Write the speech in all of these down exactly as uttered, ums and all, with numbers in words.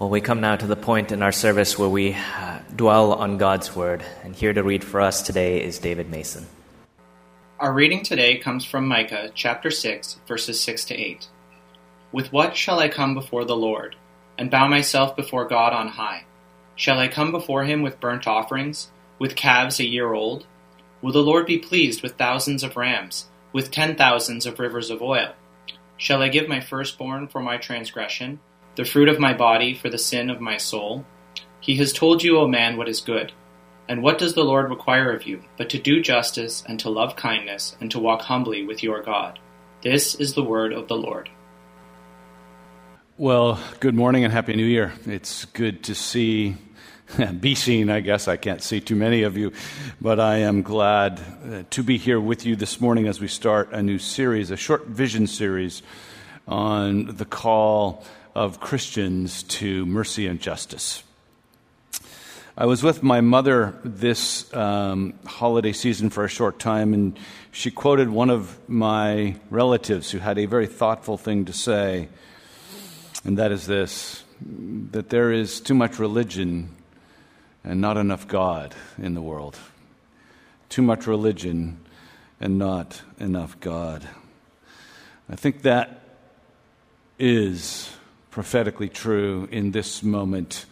Well, we come now to the point in our service where we dwell on God's Word, and here to read for us today is David Mason. Our reading today comes from Micah chapter six, verses six to eight. With what shall I come before the Lord, and bow myself before God on high? Shall I come before him with burnt offerings, with calves a year old? Will the Lord be pleased with thousands of rams, with ten thousands of rivers of oil? Shall I give my firstborn for my transgression, the fruit of my body for the sin of my soul? He has told you, O man, what is good. And what does the Lord require of you, but to do justice and to love kindness and to walk humbly with your God? This is the word of the Lord. Well, good morning and Happy New Year. It's good to see, be seen, I guess. I can't see too many of you, but I am glad to be here with you this morning as we start a new series, a short vision series on the call of Christians to mercy and justice. I was with my mother this um, holiday season for a short time, and she quoted one of my relatives who had a very thoughtful thing to say, and that is this, that there is too much religion and not enough God in the world. Too much religion and not enough God. I think that is prophetically true in this moment,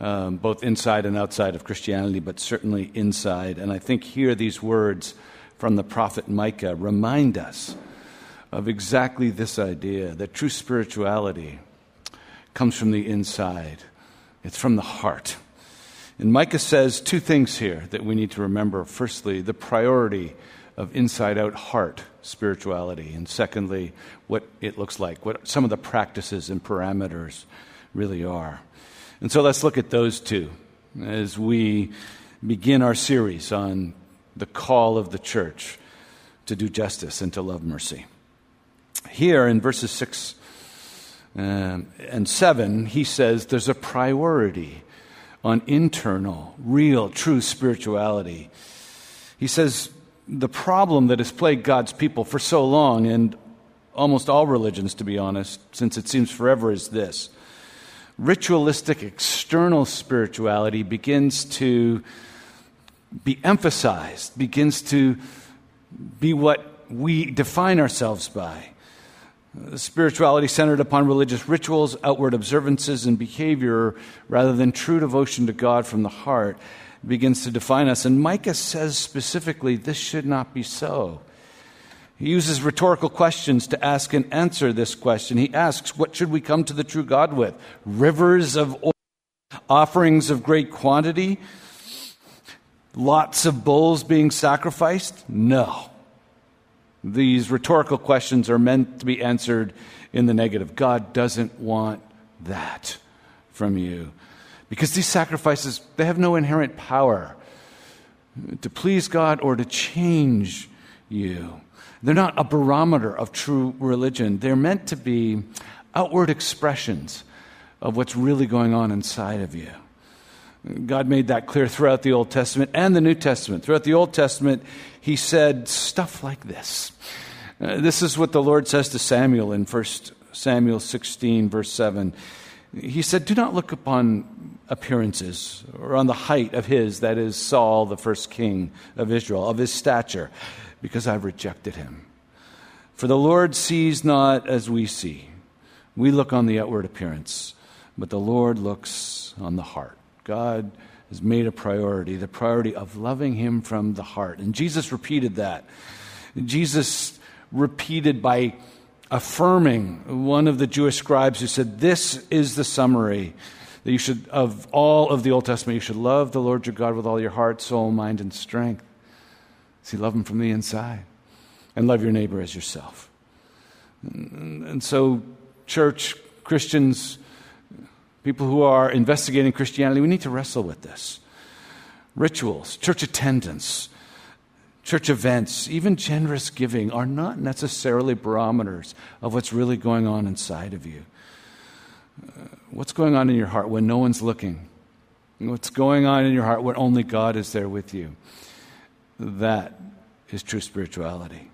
um, both inside and outside of Christianity, but certainly inside. And I think here these words from the prophet Micah remind us of exactly this idea, that true spirituality comes from the inside. It's from the heart. And Micah says two things here that we need to remember. Firstly, the priority of inside-out heart spirituality, and secondly, what it looks like, what some of the practices and parameters really are. And so let's look at those two as we begin our series on the call of the church to do justice and to love mercy. Here in verses six and seven, he says there's a priority on internal, real, true spirituality. He says, the problem that has plagued God's people for so long, and almost all religions, to be honest, since it seems forever, is this. Ritualistic external spirituality begins to be emphasized, begins to be what we define ourselves by. Spirituality centered upon religious rituals, outward observances, and behavior, rather than true devotion to God from the heart, begins to define us. And Micah says specifically, this should not be so. He uses rhetorical questions to ask and answer this question. He asks, what should we come to the true God with? Rivers of oil, offerings of great quantity, lots of bulls being sacrificed? No. These rhetorical questions are meant to be answered in the negative. God doesn't want that from you. Because these sacrifices, they have no inherent power to please God or to change you. They're not a barometer of true religion. They're meant to be outward expressions of what's really going on inside of you. God made that clear throughout the Old Testament and the New Testament. Throughout the Old Testament, he said stuff like this. Uh, this is what the Lord says to Samuel in First Samuel sixteen, verse seven. He said, do not look upon appearances or on the height of his, that is Saul, the first king of Israel, of his stature, because I've rejected him. For the Lord sees not as we see. We look on the outward appearance, but the Lord looks on the heart. God has made a priority, the priority of loving him from the heart. And Jesus repeated that. Jesus repeated by affirming one of the Jewish scribes who said, this is the summary that you should, of all of the Old Testament, you should love the Lord your God with all your heart, soul, mind, and strength. See, love him from the inside. And love your neighbor as yourself. And so, church, Christians, people who are investigating Christianity, we need to wrestle with this. Rituals, church attendance, church events, even generous giving, are not necessarily barometers of what's really going on inside of you. Uh, what's going on in your heart when no one's looking? What's going on in your heart when only God is there with you? That is true spirituality.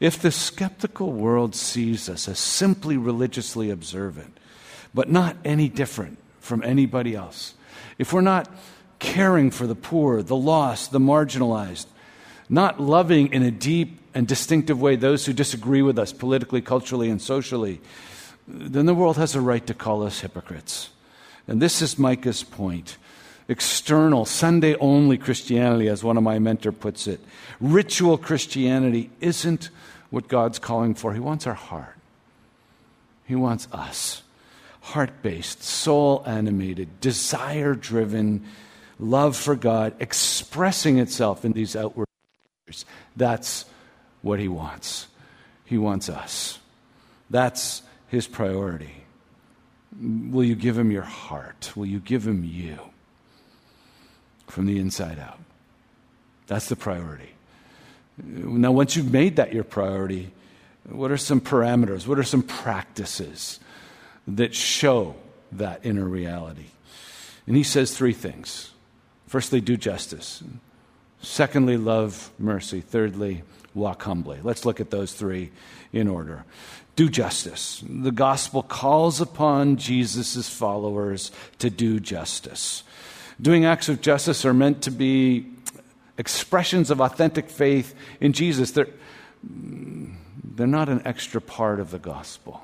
If the skeptical world sees us as simply religiously observant, but not any different from anybody else. If we're not caring for the poor, the lost, the marginalized, not loving in a deep and distinctive way those who disagree with us politically, culturally, and socially, then the world has a right to call us hypocrites. And this is Micah's point. External, Sunday-only Christianity, as one of my mentors puts it, ritual Christianity isn't what God's calling for. He wants our heart. He wants us. Heart-based, soul-animated, desire-driven, love for God, expressing itself in these outward behaviors. That's what he wants. He wants us. That's his priority. Will you give him your heart? Will you give him you? From the inside out. That's the priority. Now, once you've made that your priority, what are some parameters? What are some practices that show that inner reality? And he says three things. Firstly, do justice. Secondly, love mercy. Thirdly, walk humbly. Let's look at those three in order. Do justice. The gospel calls upon Jesus' followers to do justice. Doing acts of justice are meant to be expressions of authentic faith in Jesus. They're, they're not an extra part of the gospel.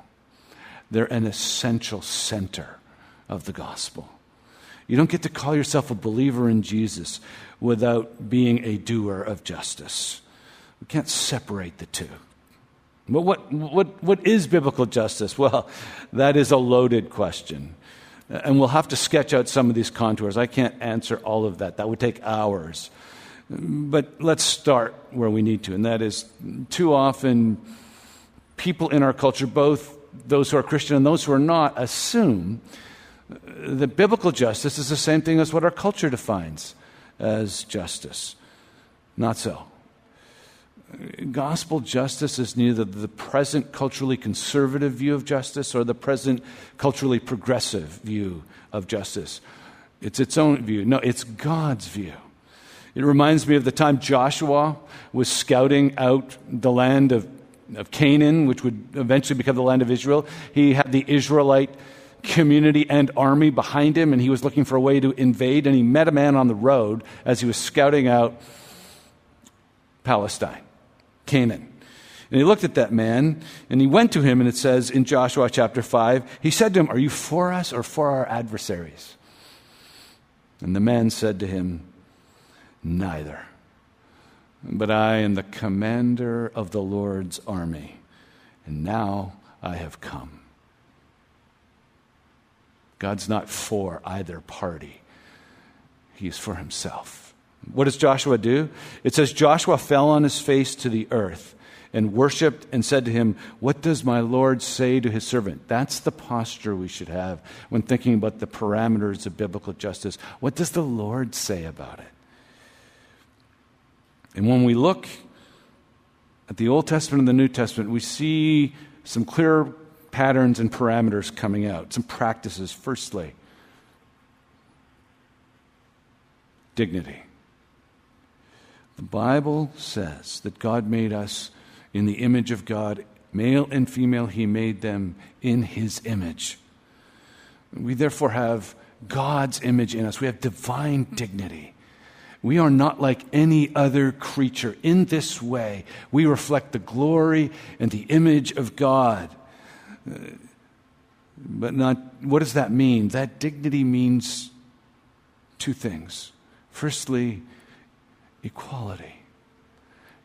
They're an essential center of the gospel. You don't get to call yourself a believer in Jesus without being a doer of justice. We can't separate the two. But what, what, what is biblical justice? Well, that is a loaded question. And we'll have to sketch out some of these contours. I can't answer all of that. That would take hours. But let's start where we need to, and that is too often people in our culture, both those who are Christian and those who are not, assume that biblical justice is the same thing as what our culture defines as justice. Not so. Gospel justice is neither the present culturally conservative view of justice or the present culturally progressive view of justice. It's its own view. No, it's God's view. It reminds me of the time Joshua was scouting out the land of, of Canaan, which would eventually become the land of Israel. He had the Israelite community and army behind him, and he was looking for a way to invade, and he met a man on the road as he was scouting out Palestine. Canaan. And he looked at that man, and he went to him, and it says in Joshua chapter five, he said to him, "Are you for us or for our adversaries?" And the man said to him, "Neither. But I am the commander of the Lord's army, and now I have come." God's not for either party. He's for himself. What does Joshua do? It says, Joshua fell on his face to the earth and worshiped and said to him, "What does my Lord say to his servant?" That's the posture we should have when thinking about the parameters of biblical justice. What does the Lord say about it? And when we look at the Old Testament and the New Testament, we see some clear patterns and parameters coming out, some practices. Firstly, dignity. The Bible says that God made us in the image of God, male and female, he made them in his image. We therefore have God's image in us. We have divine dignity. We are not like any other creature. In this way, we reflect the glory and the image of God. But not, what does that mean? That dignity means two things. Firstly, equality.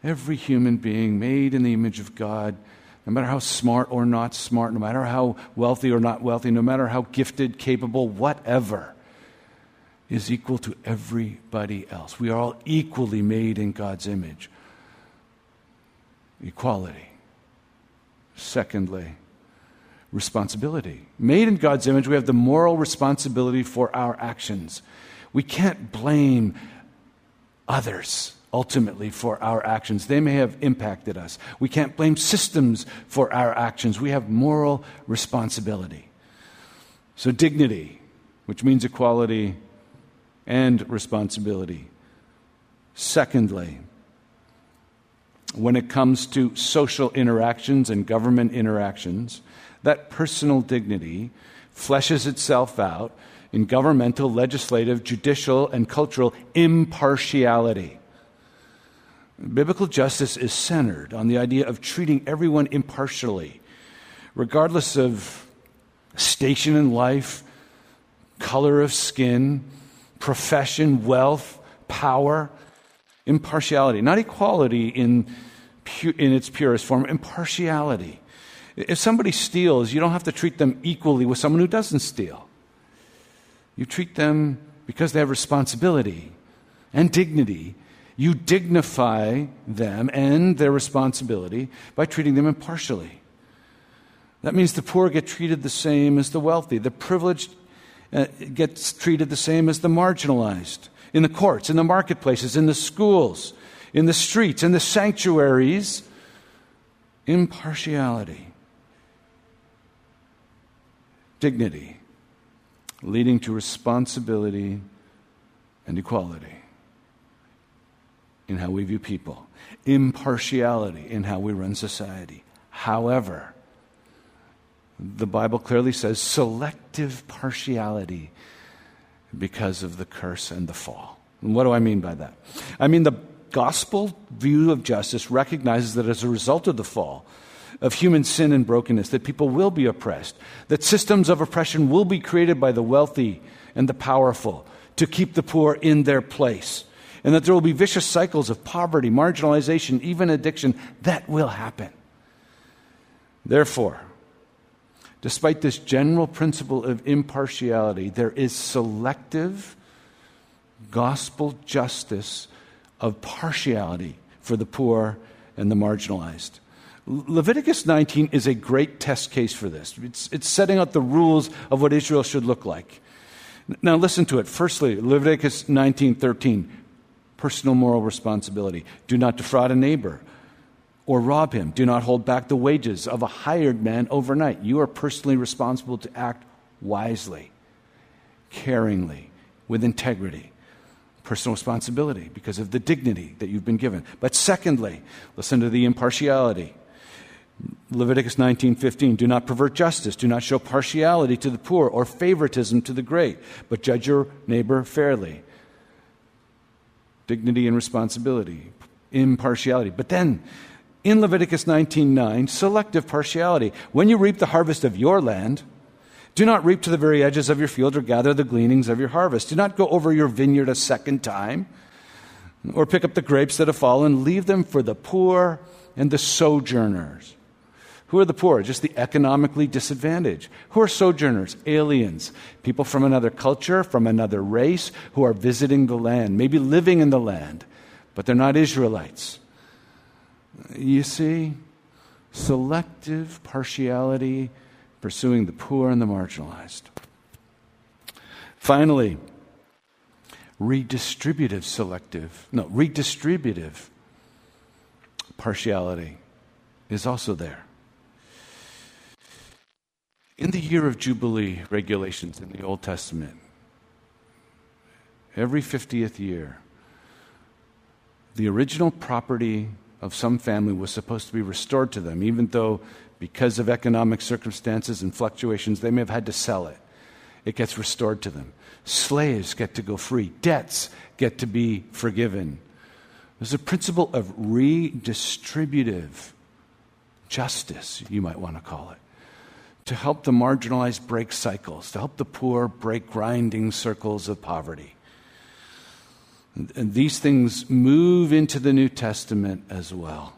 Every human being made in the image of God, no matter how smart or not smart, no matter how wealthy or not wealthy, no matter how gifted, capable, whatever, is equal to everybody else. We are all equally made in God's image. Equality. Secondly, responsibility. Made in God's image, we have the moral responsibility for our actions. We can't blame others, ultimately, for our actions. They may have impacted us. We can't blame systems for our actions. We have moral responsibility. So dignity, which means equality and responsibility. Secondly, when it comes to social interactions and government interactions, that personal dignity fleshes itself out in governmental, legislative, judicial, and cultural impartiality. Biblical justice is centered on the idea of treating everyone impartially, regardless of station in life, color of skin, profession, wealth, power. Impartiality, not equality in pu- in its purest form, impartiality. If somebody steals, you don't have to treat them equally with someone who doesn't steal. You treat them because they have responsibility and dignity. You dignify them and their responsibility by treating them impartially. That means the poor get treated the same as the wealthy. The privileged uh, gets treated the same as the marginalized. In the courts, in the marketplaces, in the schools, in the streets, in the sanctuaries. Impartiality. Dignity, leading to responsibility and equality in how we view people. Impartiality in how we run society. However, the Bible clearly says selective partiality because of the curse and the fall. And what do I mean by that? I mean the gospel view of justice recognizes that as a result of the fall, of human sin and brokenness, that people will be oppressed, that systems of oppression will be created by the wealthy and the powerful to keep the poor in their place, and that there will be vicious cycles of poverty, marginalization, even addiction. That will happen. Therefore, despite this general principle of impartiality, there is selective gospel justice of partiality for the poor and the marginalized. Leviticus nineteen is a great test case for this. It's, it's setting out the rules of what Israel should look like. Now listen to it. Firstly, Leviticus nineteen thirteen, personal moral responsibility. Do not defraud a neighbor or rob him. Do not hold back the wages of a hired man overnight. You are personally responsible to act wisely, caringly, with integrity. Personal responsibility because of the dignity that you've been given. But secondly, listen to the impartiality. Leviticus nineteen fifteen, do not pervert justice. Do not show partiality to the poor or favoritism to the great, but judge your neighbor fairly. Dignity and responsibility, impartiality. But then, in Leviticus nineteen nine, selective partiality. When you reap the harvest of your land, do not reap to the very edges of your field or gather the gleanings of your harvest. Do not go over your vineyard a second time or pick up the grapes that have fallen. Leave them for the poor and the sojourners. Who are the poor? Just the economically disadvantaged. Who are sojourners? Aliens. People from another culture, from another race, who are visiting the land, maybe living in the land, but they're not Israelites. You see, selective partiality, pursuing the poor and the marginalized. Finally, redistributive selective, no, redistributive partiality is also there. In the year of Jubilee regulations in the Old Testament, every fiftieth year, the original property of some family was supposed to be restored to them, even though because of economic circumstances and fluctuations, they may have had to sell it. It gets restored to them. Slaves get to go free. Debts get to be forgiven. There's a principle of redistributive justice, you might want to call it, to help the marginalized break cycles, to help the poor break grinding circles of poverty. And these things move into the New Testament as well.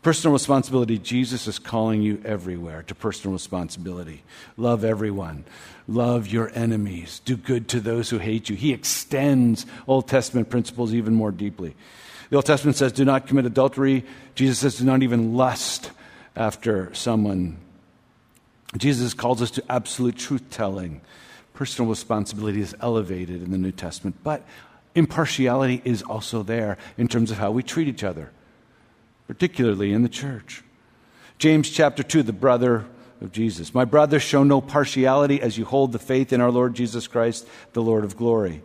Personal responsibility. Jesus is calling you everywhere to personal responsibility. Love everyone. Love your enemies. Do good to those who hate you. He extends Old Testament principles even more deeply. The Old Testament says, do not commit adultery. Jesus says, do not even lust after someone. Jesus calls us to absolute truth-telling. Personal responsibility is elevated in the New Testament, but impartiality is also there in terms of how we treat each other, particularly in the church. James chapter two, the brother of Jesus. My brother, show no partiality as you hold the faith in our Lord Jesus Christ, the Lord of glory.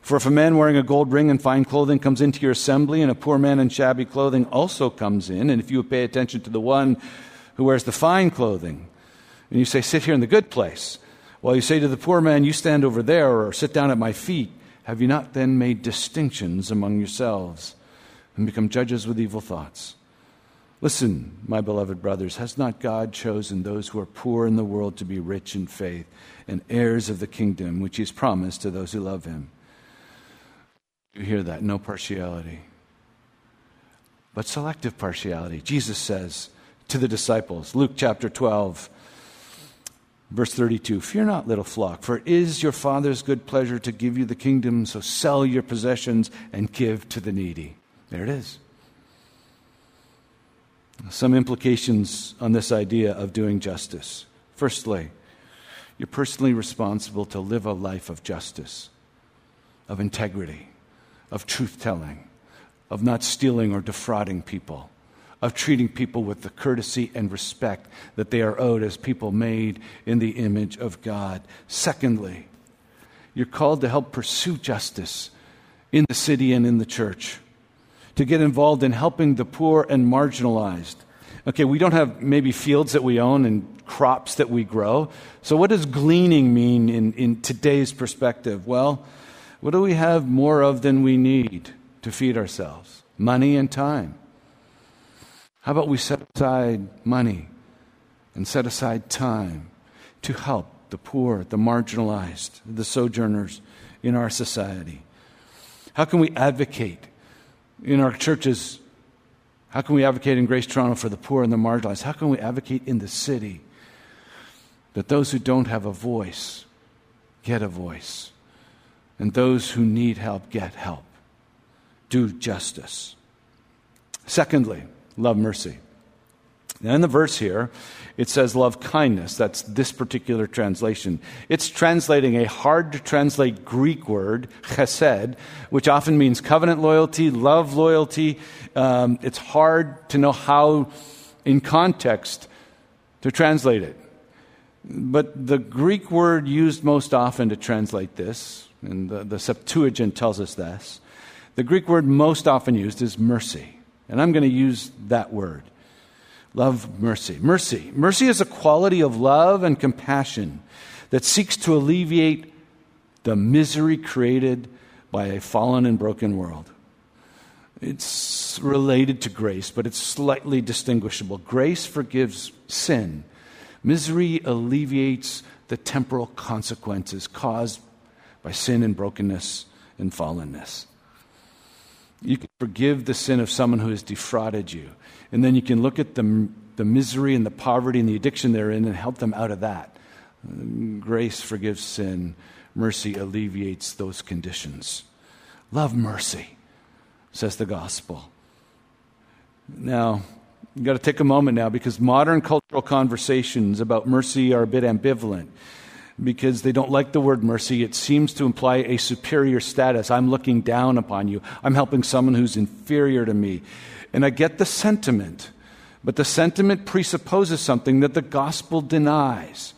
For if a man wearing a gold ring and fine clothing comes into your assembly, and a poor man in shabby clothing also comes in, and if you pay attention to the one who wears the fine clothing, and you say, sit here in the good place, While you say to the poor man, you stand over there, or sit down at my feet, have you not then made distinctions among yourselves and become judges with evil thoughts? Listen, my beloved brothers, has not God chosen those who are poor in the world to be rich in faith and heirs of the kingdom which he has promised to those who love him? You hear that? No partiality, but selective partiality. Jesus says to the disciples, Luke chapter twelve, verse thirty-two, fear not, little flock, for it is your Father's good pleasure to give you the kingdom, so sell your possessions and give to the needy. There it is. Some implications on this idea of doing justice. Firstly, you're personally responsible to live a life of justice, of integrity, of truth-telling, of not stealing or defrauding people, of treating people with the courtesy and respect that they are owed as people made in the image of God. Secondly, you're called to help pursue justice in the city and in the church, to get involved in helping the poor and marginalized. Okay, we don't have maybe fields that we own and crops that we grow. So what does gleaning mean in, in today's perspective? Well, what do we have more of than we need to feed ourselves? Money and time. How about we set aside money and set aside time to help the poor, the marginalized, the sojourners in our society? How can we advocate in our churches? How can we advocate in Grace Toronto for the poor and the marginalized? How can we advocate in the city that those who don't have a voice get a voice, and those who need help get help? Do justice. Secondly, love mercy. Now in the verse here, it says love kindness. That's this particular translation. It's translating a hard-to-translate Greek word, chesed, which often means covenant loyalty, love loyalty. Um, it's hard to know how, in context, to translate it. But the Greek word used most often to translate this, and the, the Septuagint tells us this, the Greek word most often used is mercy. And I'm going to use that word. Love mercy. Mercy. Mercy is a quality of love and compassion that seeks to alleviate the misery created by a fallen and broken world. It's related to grace, but it's slightly distinguishable. Grace forgives sin. Misery alleviates the temporal consequences caused by sin and brokenness and fallenness. You can forgive the sin of someone who has defrauded you. And then you can look at the, the misery and the poverty and the addiction they're in and help them out of that. Grace forgives sin. Mercy alleviates those conditions. Love mercy, says the gospel. Now, you've got to take a moment now, because modern cultural conversations about mercy are a bit ambivalent, because they don't like the word mercy. It seems to imply a superior status. I'm looking down upon you. I'm helping someone who's inferior to me. And I get the sentiment, but the sentiment presupposes something that the gospel denies.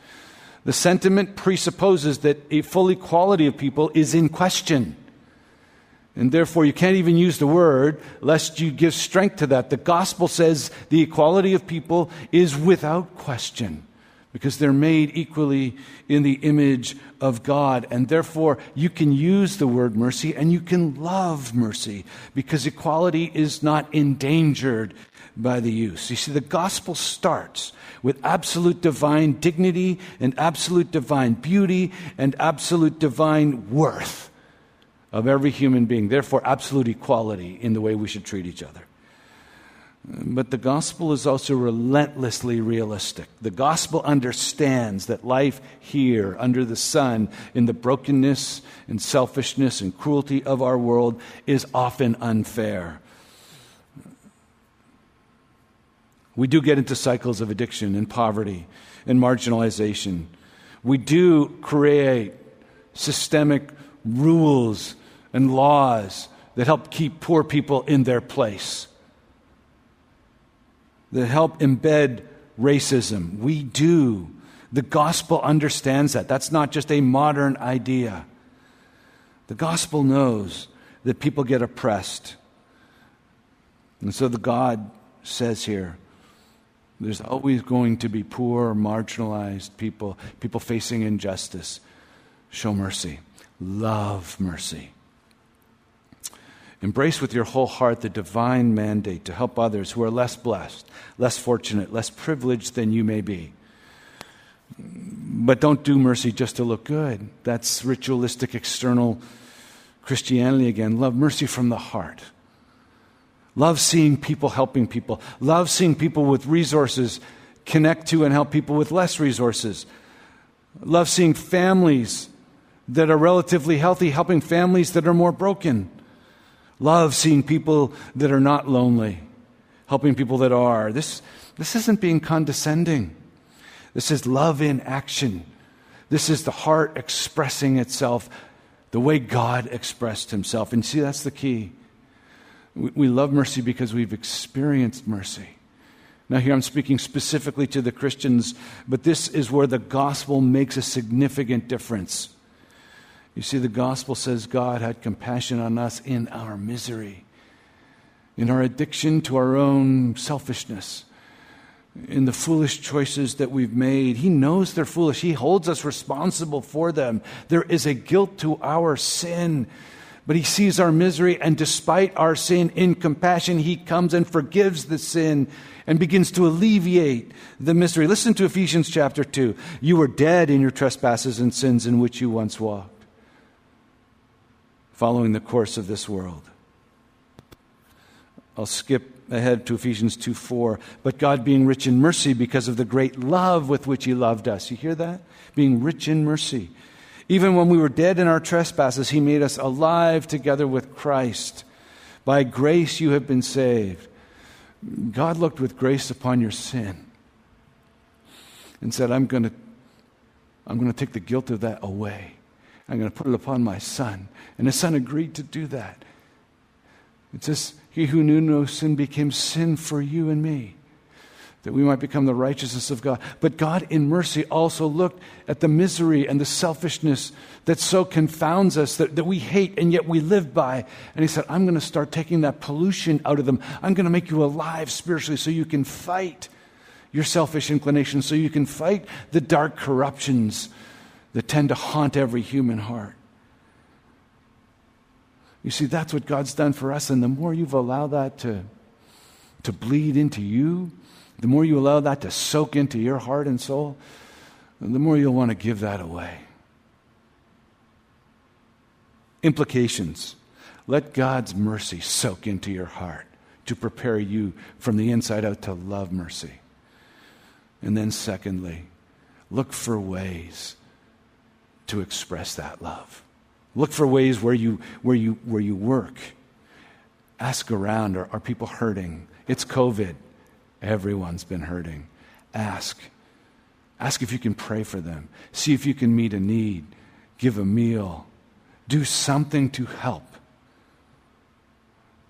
The sentiment presupposes that a full equality of people is in question. And therefore, you can't even use the word lest you give strength to that. The gospel says the equality of people is without question, because they're made equally in the image of God. And therefore, you can use the word mercy and you can love mercy, because equality is not endangered by the use. You see, the gospel starts with absolute divine dignity and absolute divine beauty and absolute divine worth of every human being. Therefore, absolute equality in the way we should treat each other. But the gospel is also relentlessly realistic. The gospel understands that life here under the sun, in the brokenness and selfishness and cruelty of our world, is often unfair. We do get into cycles of addiction and poverty and marginalization. We do create systemic rules and laws that help keep poor people in their place, that help embed racism. We do. The gospel understands that. That's not just a modern idea. The gospel knows that people get oppressed. And so the God says here, There's always going to be poor, marginalized people, people facing injustice. Show mercy. Love mercy. Embrace with your whole heart the divine mandate to help others who are less blessed, less fortunate, less privileged than you may be. But don't do mercy just to look good. That's ritualistic, external Christianity again. Love mercy from the heart. Love seeing people helping people. Love seeing people with resources connect to and help people with less resources. Love seeing families that are relatively healthy helping families that are more broken. Love seeing people that are not lonely, helping people that are. This, this isn't being condescending. This is love in action. This is the heart expressing itself the way God expressed himself. And see, that's the key. We, we love mercy because we've experienced mercy. Now here I'm speaking specifically to the Christians, but this is where the gospel makes a significant difference. You see, the gospel says God had compassion on us in our misery, in our addiction to our own selfishness, in the foolish choices that we've made. He knows they're foolish. He holds us responsible for them. There is a guilt to our sin, but he sees our misery, and despite our sin, in compassion, he comes and forgives the sin and begins to alleviate the misery. Listen to Ephesians chapter two. You were dead in your trespasses and sins in which you once walked, following the course of this world. I'll skip ahead to Ephesians two four. But God being rich in mercy because of the great love with which he loved us. You hear that? Being rich in mercy. Even when we were dead in our trespasses, he made us alive together with Christ. By grace you have been saved. God looked with grace upon your sin and said, I'm going to, I'm going to take the guilt of that away. I'm going to put it upon my son. And his son agreed to do that. It says, he who knew no sin became sin for you and me, that we might become the righteousness of God. But God in mercy also looked at the misery and the selfishness that so confounds us, that, that we hate and yet we live by. And he said, I'm going to start taking that pollution out of them. I'm going to make you alive spiritually so you can fight your selfish inclinations, so you can fight the dark corruptions that tend to haunt every human heart. You see, that's what God's done for us, and the more you've allowed that to, to bleed into you, the more you allow that to soak into your heart and soul, the more you'll want to give that away. Implications. Let God's mercy soak into your heart to prepare you from the inside out to love mercy. And then secondly, look for ways to express that love. Look for ways where you where you where you work. Ask around, are, are people hurting? It's COVID. Everyone's been hurting. Ask. Ask if you can pray for them. See if you can meet a need. Give a meal. Do something to help.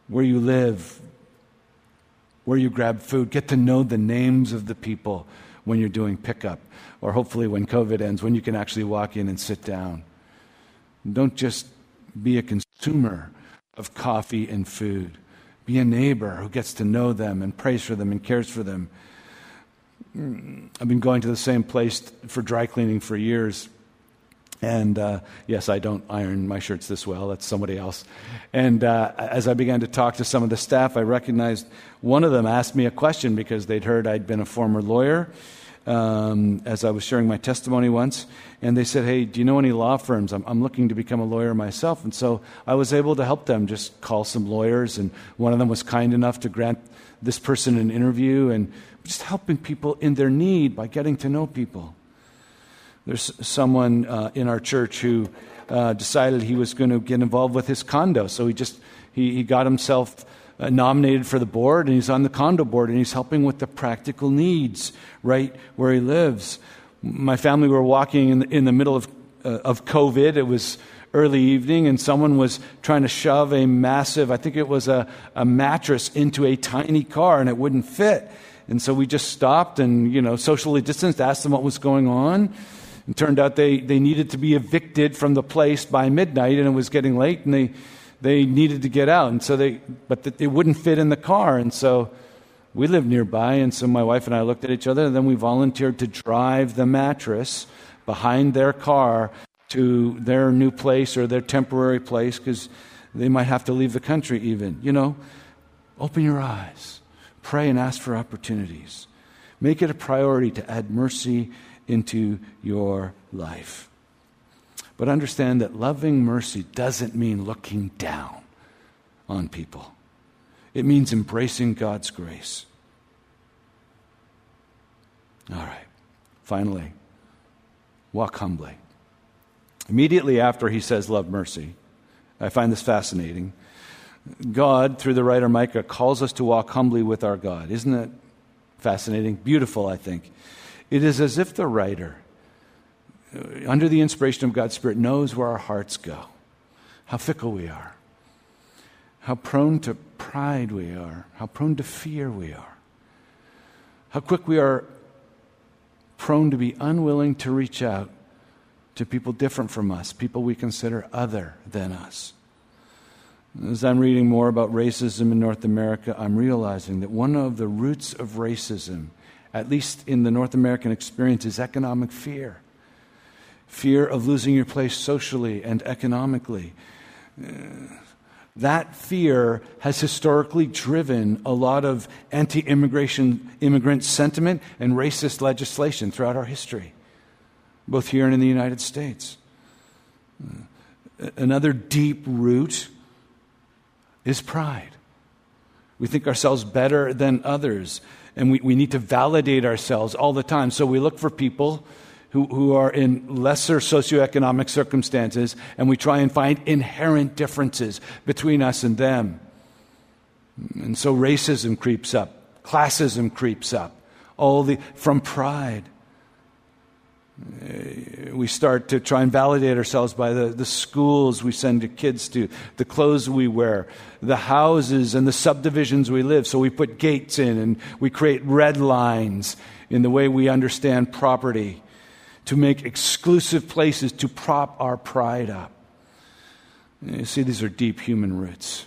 Where you live, where you grab food, get to know the names of the people when you're doing pickup, or hopefully when COVID ends, when you can actually walk in and sit down. Don't just be a consumer of coffee and food. Be a neighbor who gets to know them and prays for them and cares for them. I've been going to the same place for dry cleaning for years. And uh, yes, I don't iron my shirts this well. That's somebody else. And uh, as I began to talk to some of the staff, I recognized one of them asked me a question because they'd heard I'd been a former lawyer um, as I was sharing my testimony once. And they said, hey, do you know any law firms? I'm, I'm looking to become a lawyer myself. And so I was able to help them just call some lawyers. And one of them was kind enough to grant this person an interview, and just helping people in their need by getting to know people. There's someone uh, in our church who uh, decided he was going to get involved with his condo. So he just he, he got himself uh, nominated for the board, and he's on the condo board, and he's helping with the practical needs right where he lives. My family were walking in the, in the middle of uh, of COVID. It was early evening, and someone was trying to shove a massive, I think it was a, a mattress into a tiny car, and it wouldn't fit. And so we just stopped and, you know, socially distanced, asked them what was going on. It turned out they, they needed to be evicted from the place by midnight, and it was getting late, and they, they needed to get out. And so they, but the, it wouldn't fit in the car. And so we lived nearby, and so my wife and I looked at each other, and then we volunteered to drive the mattress behind their car to their new place or their temporary place, because they might have to leave the country even. You know, open your eyes. Pray and ask for opportunities. Make it a priority to add mercy into your life. But understand that loving mercy doesn't mean looking down on people. It means embracing God's grace. All right. Finally, walk humbly. Immediately after he says, love mercy, I find this fascinating. God, through the writer Micah, calls us to walk humbly with our God. Isn't it fascinating? Beautiful, I think. It is as if the writer, under the inspiration of God's Spirit, knows where our hearts go, how fickle we are, how prone to pride we are, how prone to fear we are, how quick we are prone to be unwilling to reach out to people different from us, people we consider other than us. As I'm reading more about racism in North America, I'm realizing that one of the roots of racism, at least in the North American experience, is economic fear. Fear of losing your place socially and economically. That fear has historically driven a lot of anti-immigration, immigrant sentiment and racist legislation throughout our history, both here and in the United States. Another deep root is pride. We think ourselves better than others, and we, we need to validate ourselves all the time. So we look for people who, who are in lesser socioeconomic circumstances, and we try and find inherent differences between us and them. And so racism creeps up, classism creeps up, all the from pride. We start to try and validate ourselves by the, the schools we send the kids to, the clothes we wear, the houses and the subdivisions we live. So we put gates in and we create red lines in the way we understand property to make exclusive places to prop our pride up. You see, these are deep human roots.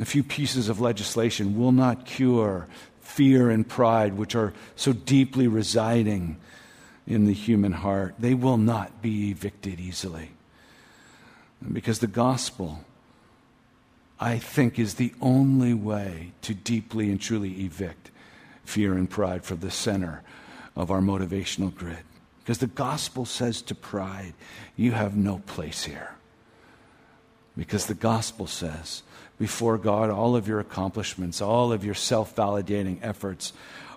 A few pieces of legislation will not cure fear and pride, which are so deeply residing in the human heart. They will not be evicted easily. Because the gospel, I think, is the only way to deeply and truly evict fear and pride from the center of our motivational grid. Because the gospel says to pride, you have no place here. Because the gospel says, before God, all of your accomplishments, all of your self-validating efforts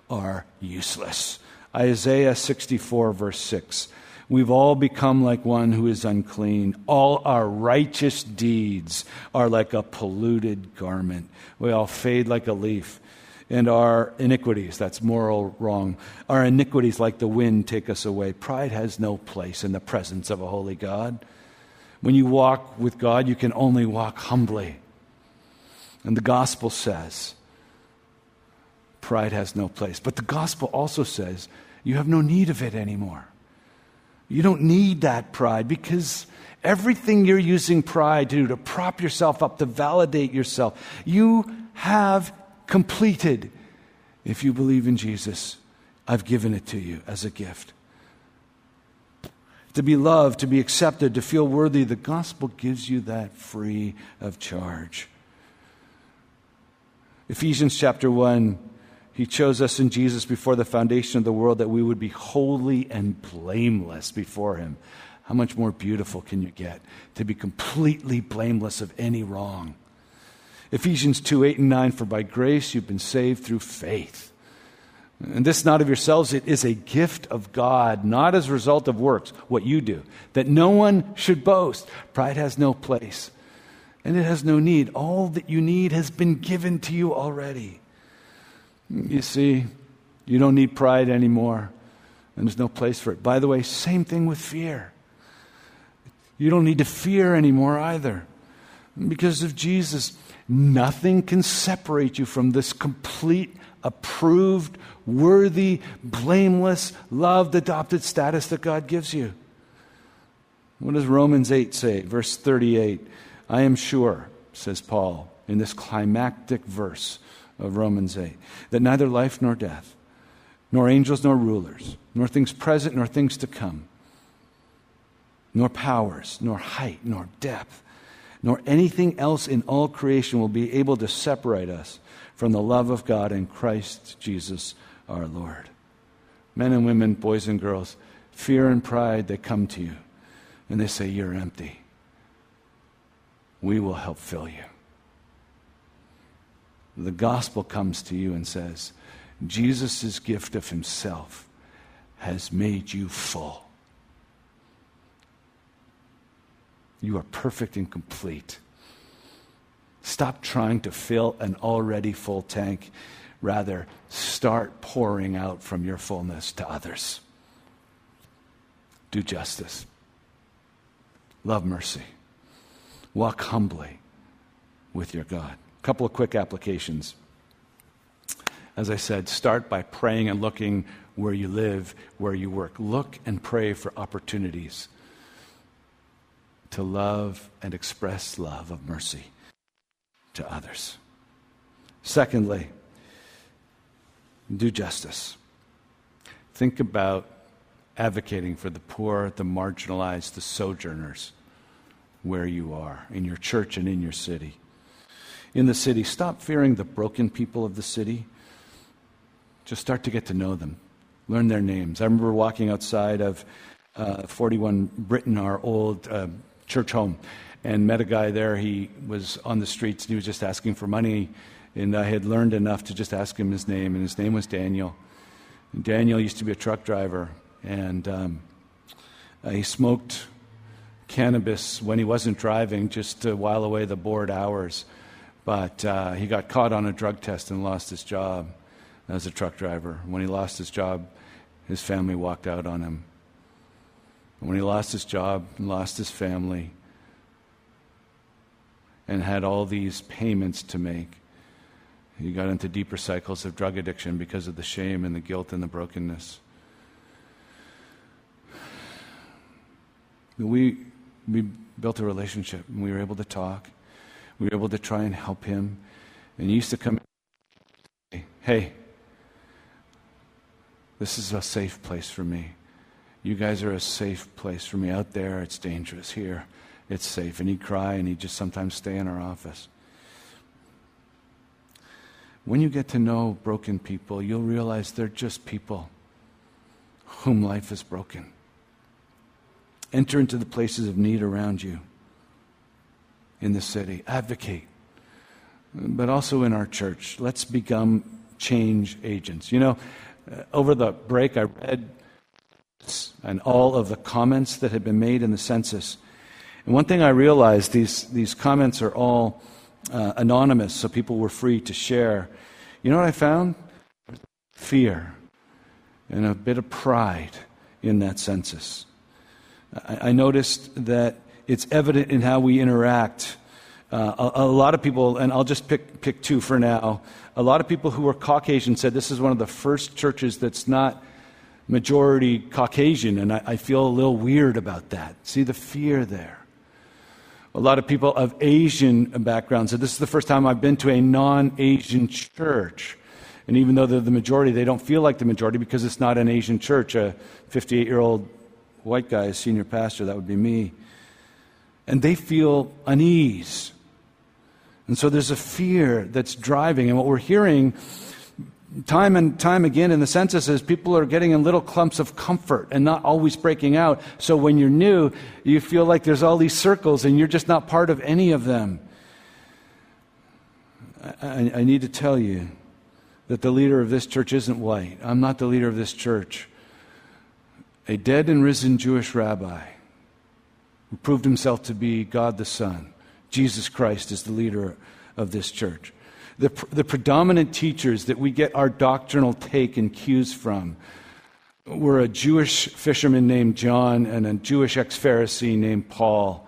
are useless. Isaiah sixty-four, verse six. We've all become like one who is unclean. All our righteous deeds are like a polluted garment. We all fade like a leaf. And our iniquities, that's moral wrong, our iniquities like the wind take us away. Pride has no place in the presence of a holy God. When you walk with God, you can only walk humbly. And the gospel says, pride has no place. But the gospel also says you have no need of it anymore. You don't need that pride, because everything you're using pride to do, to prop yourself up, to validate yourself, you have completed. If you believe in Jesus, I've given it to you as a gift. To be loved, to be accepted, to feel worthy, the gospel gives you that free of charge. Ephesians chapter one, he chose us in Jesus before the foundation of the world that we would be holy and blameless before him. How much more beautiful can you get to be completely blameless of any wrong? Ephesians two, eight and nine, for by grace you've been saved through faith. And this not of yourselves, it is a gift of God, not as a result of works, what you do, that no one should boast. Pride has no place, and it has no need. All that you need has been given to you already. You see, you don't need pride anymore, and there's no place for it. By the way, same thing with fear. You don't need to fear anymore either. Because of Jesus, nothing can separate you from this complete, approved, worthy, blameless, loved, adopted status that God gives you. What does Romans eight say? Verse thirty-eight, I am sure, says Paul, in this climactic verse of Romans eight. That neither life nor death, nor angels nor rulers, nor things present nor things to come, nor powers, nor height, nor depth, nor anything else in all creation will be able to separate us from the love of God in Christ Jesus our Lord. Men and women, boys and girls, fear and pride, they come to you and they say, you're empty. We will help fill you. The gospel comes to you and says, Jesus' gift of himself has made you full. You are perfect and complete. Stop trying to fill an already full tank. Rather, start pouring out from your fullness to others. Do justice. Love mercy. Walk humbly with your God. A couple of quick applications. As I said, start by praying and looking where you live, where you work. Look and pray for opportunities to love and express love of mercy to others. Secondly, do justice. Think about advocating for the poor, the marginalized, the sojourners where you are, in your church and in your city. In the city, stop fearing the broken people of the city. Just start to get to know them. Learn their names. I remember walking outside of uh, forty-one Britain, our old uh, church home, and met a guy there. He was on the streets, and he was just asking for money. And I had learned enough to just ask him his name, and his name was Daniel. And Daniel used to be a truck driver, and um, uh, he smoked cannabis when he wasn't driving, just to while away the bored hours. But uh, he got caught on a drug test and lost his job as a truck driver. When he lost his job, his family walked out on him. And when he lost his job and lost his family and had all these payments to make, he got into deeper cycles of drug addiction because of the shame and the guilt and the brokenness. We, we built a relationship, and we were able to talk. We were able to try and help him. And he used to come and say, hey, this is a safe place for me. You guys are a safe place for me. Out there, it's dangerous. Here, it's safe. And he'd cry, and he'd just sometimes stay in our office. When you get to know broken people, you'll realize they're just people whom life is broken. Enter into the places of need around you in the city. Advocate. But also in our church, let's become change agents. You know, over the break, I read and all of the comments that had been made in the census. And one thing I realized, these, these comments are all uh, anonymous, so people were free to share. You know what I found? Fear and a bit of pride in that census. I noticed that it's evident in how we interact. Uh, a, a lot of people, and I'll just pick pick two for now, a lot of people who were Caucasian said this is one of the first churches that's not majority Caucasian, and I, I feel a little weird about that. See the fear there. A lot of people of Asian background said this is the first time I've been to a non-Asian church. And even though they're the majority, they don't feel like the majority because it's not an Asian church, a fifty-eight-year-old white guy, a senior pastor, that would be me. And they feel unease. And so there's a fear that's driving. And what we're hearing time and time again in the census is people are getting in little clumps of comfort and not always breaking out. So when you're new, you feel like there's all these circles and you're just not part of any of them. I, I need to tell you that the leader of this church isn't white. I'm not the leader of this church. A dead and risen Jewish rabbi who proved himself to be God the Son. Jesus Christ is the leader of this church. The, the predominant teachers that we get our doctrinal take and cues from were a Jewish fisherman named John and a Jewish ex-Pharisee named Paul.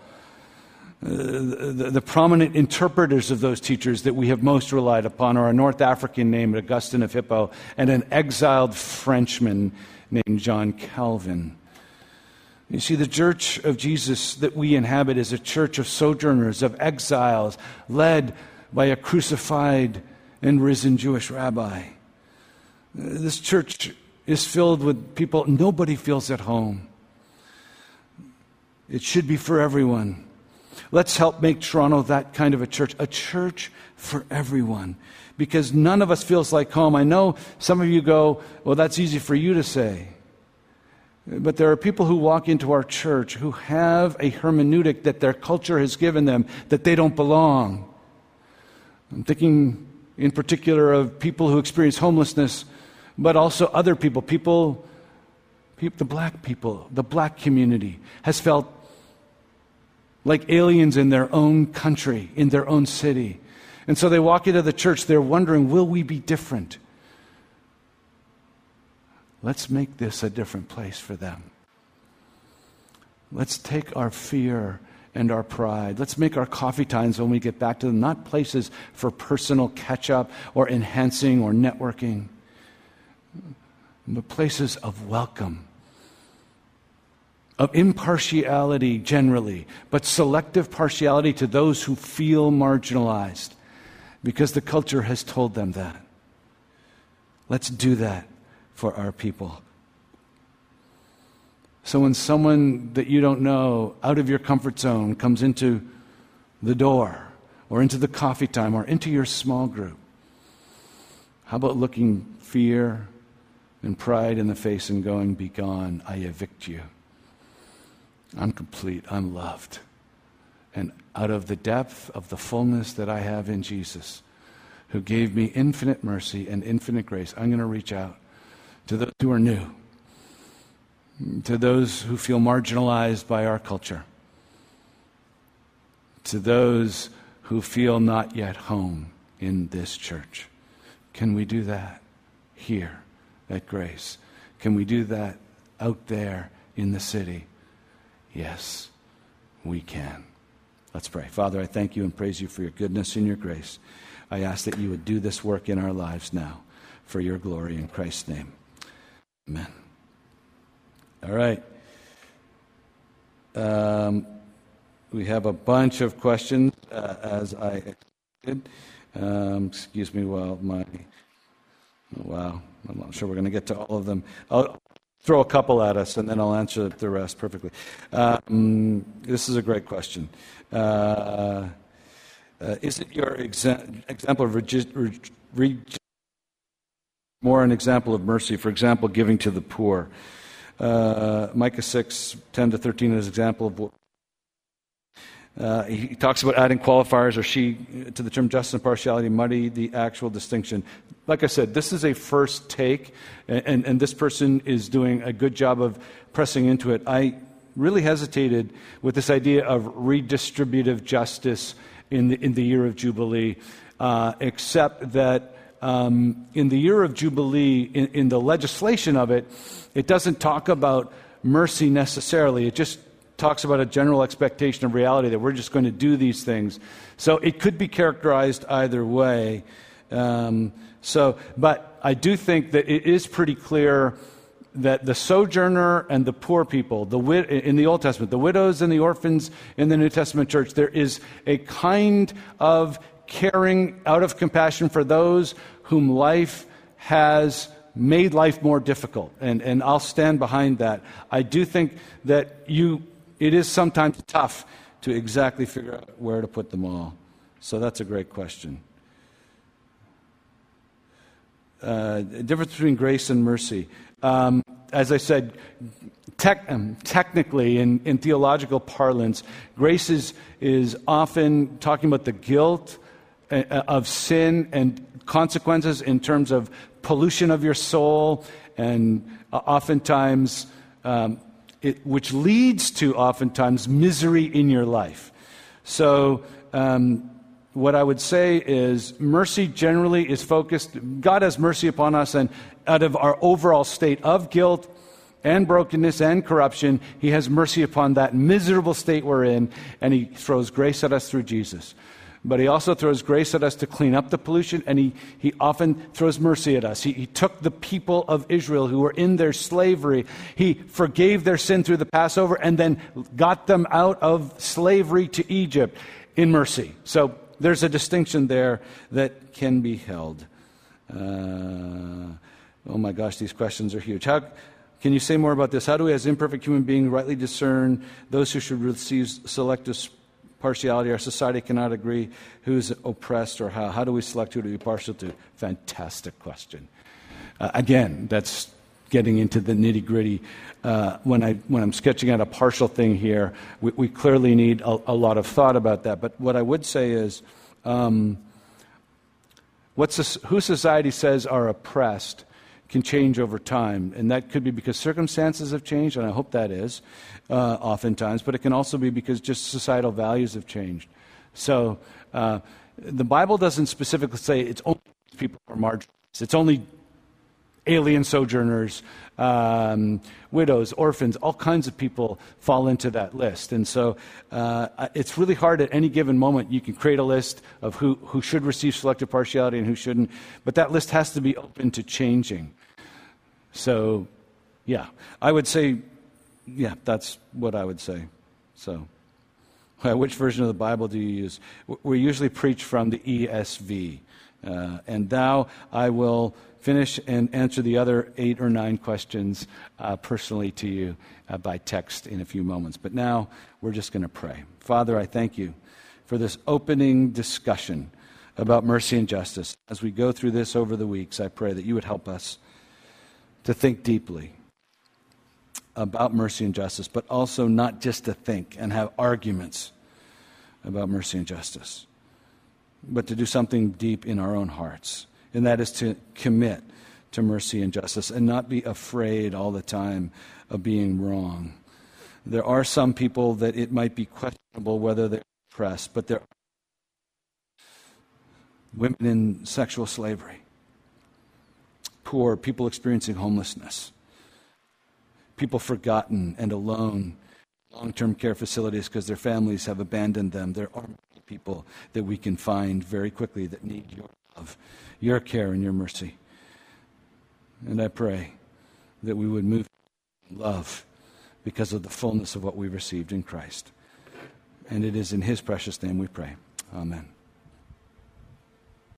Uh, the, the prominent interpreters of those teachers that we have most relied upon are a North African named Augustine of Hippo and an exiled Frenchman named John Calvin. You see, the church of Jesus that we inhabit is a church of sojourners, of exiles, led by a crucified and risen Jewish rabbi. This church is filled with people nobody feels at home. It should be for everyone. Let's help make Toronto that kind of a church, a church for everyone, because none of us feels like home. I know some of you go, well, that's easy for you to say. But there are people who walk into our church who have a hermeneutic that their culture has given them, that they don't belong. I'm thinking in particular of people who experience homelessness, but also other people. People, people the black people, the black community has felt like aliens in their own country, in their own city. And so they walk into the church, they're wondering, will we be different? Let's make this a different place for them. Let's take our fear and our pride. Let's make our coffee times when we get back to them not places for personal catch-up or enhancing or networking, but places of welcome, of impartiality generally, but selective partiality to those who feel marginalized because the culture has told them that. Let's do that for our people. So when someone that you don't know out of your comfort zone comes into the door or into the coffee time or into your small group, how about looking fear and pride in the face and going, "Be gone, I evict you. I'm complete, I'm loved. And out of the depth of the fullness that I have in Jesus, who gave me infinite mercy and infinite grace, I'm going to reach out to those who are new, to those who feel marginalized by our culture, to those who feel not yet home in this church." Can we do that here at Grace? Can we do that out there in the city? Yes, we can. Let's pray. Father, I thank you and praise you for your goodness and your grace. I ask that you would do this work in our lives now for your glory in Christ's name. Amen. All right. Um, we have a bunch of questions, uh, as I expected. Um, excuse me while my... Oh, wow. I'm not sure we're going to get to all of them. I'll throw a couple at us, and then I'll answer the rest perfectly. Um, this is a great question. Uh, uh, is it your exa- example of rigid... Reg- reg- more an example of mercy, for example, giving to the poor? Uh, Micah six, ten to thirteen is an example of what uh, he talks about adding qualifiers or she to the term justice and partiality, muddy the actual distinction. Like I said, this is a first take, and, and this person is doing a good job of pressing into it. I really hesitated with this idea of redistributive justice in the, in the year of Jubilee, uh, except that Um, in the year of Jubilee, in, in the legislation of it, it doesn't talk about mercy necessarily. It just talks about a general expectation of reality that we're just going to do these things. So it could be characterized either way. Um, so, but I do think that it is pretty clear that the sojourner and the poor people, the wid- in the Old Testament, the widows and the orphans in the New Testament church, there is a kind of caring out of compassion for those whom life has made life more difficult. And, and I'll stand behind that. I do think that you it is sometimes tough to exactly figure out where to put them all. So that's a great question. Uh, the difference between grace and mercy. Um, as I said, tech, um, technically, in, in theological parlance, grace is, is often talking about the guilt of sin and consequences in terms of pollution of your soul, and oftentimes, um, it, which leads to oftentimes misery in your life. So um, what I would say is mercy generally is focused, God has mercy upon us, and out of our overall state of guilt and brokenness and corruption, he has mercy upon that miserable state we're in, and he throws grace at us through Jesus. But he also throws grace at us to clean up the pollution, and he, he often throws mercy at us. He, he took the people of Israel who were in their slavery. He forgave their sin through the Passover and then got them out of slavery to Egypt in mercy. So there's a distinction there that can be held. Uh, oh my gosh, these questions are huge. How can you say more about this? How do we as imperfect human beings rightly discern those who should receive selective partiality? Our society cannot agree who's oppressed or how. How do we select who to be partial to? Fantastic question. Uh, again, that's getting into the nitty-gritty. Uh, when, I, when I'm sketching out a partial thing here, we, we clearly need a, a lot of thought about that. But what I would say is, um, what's this, who society says are oppressed can change over time. And that could be because circumstances have changed, and I hope that is uh, oftentimes, but it can also be because just societal values have changed. So uh, the Bible doesn't specifically say it's only people who are marginalized. It's only alien sojourners, um, widows, orphans, all kinds of people fall into that list. And so uh, it's really hard at any given moment. You can create a list of who, who should receive selective partiality and who shouldn't, but that list has to be open to changing. So, yeah, I would say, yeah, that's what I would say. So, which version of the Bible do you use? We usually preach from the E S V. Uh, and now I will finish and answer the other eight or nine questions uh, personally to you uh, by text in a few moments. But now we're just going to pray. Father, I thank you for this opening discussion about mercy and justice. As we go through this over the weeks, I pray that you would help us to think deeply about mercy and justice, but also not just to think and have arguments about mercy and justice, but to do something deep in our own hearts. And that is to commit to mercy and justice and not be afraid all the time of being wrong. There are some people that it might be questionable whether they're oppressed, but there are women in sexual slavery, poor people experiencing homelessness, people forgotten and alone, long-term care facilities because their families have abandoned them. There are many people that we can find very quickly that need your love, your care, and your mercy. And I pray that we would move in love because of the fullness of what we received in Christ. And it is in his precious name we pray. Amen.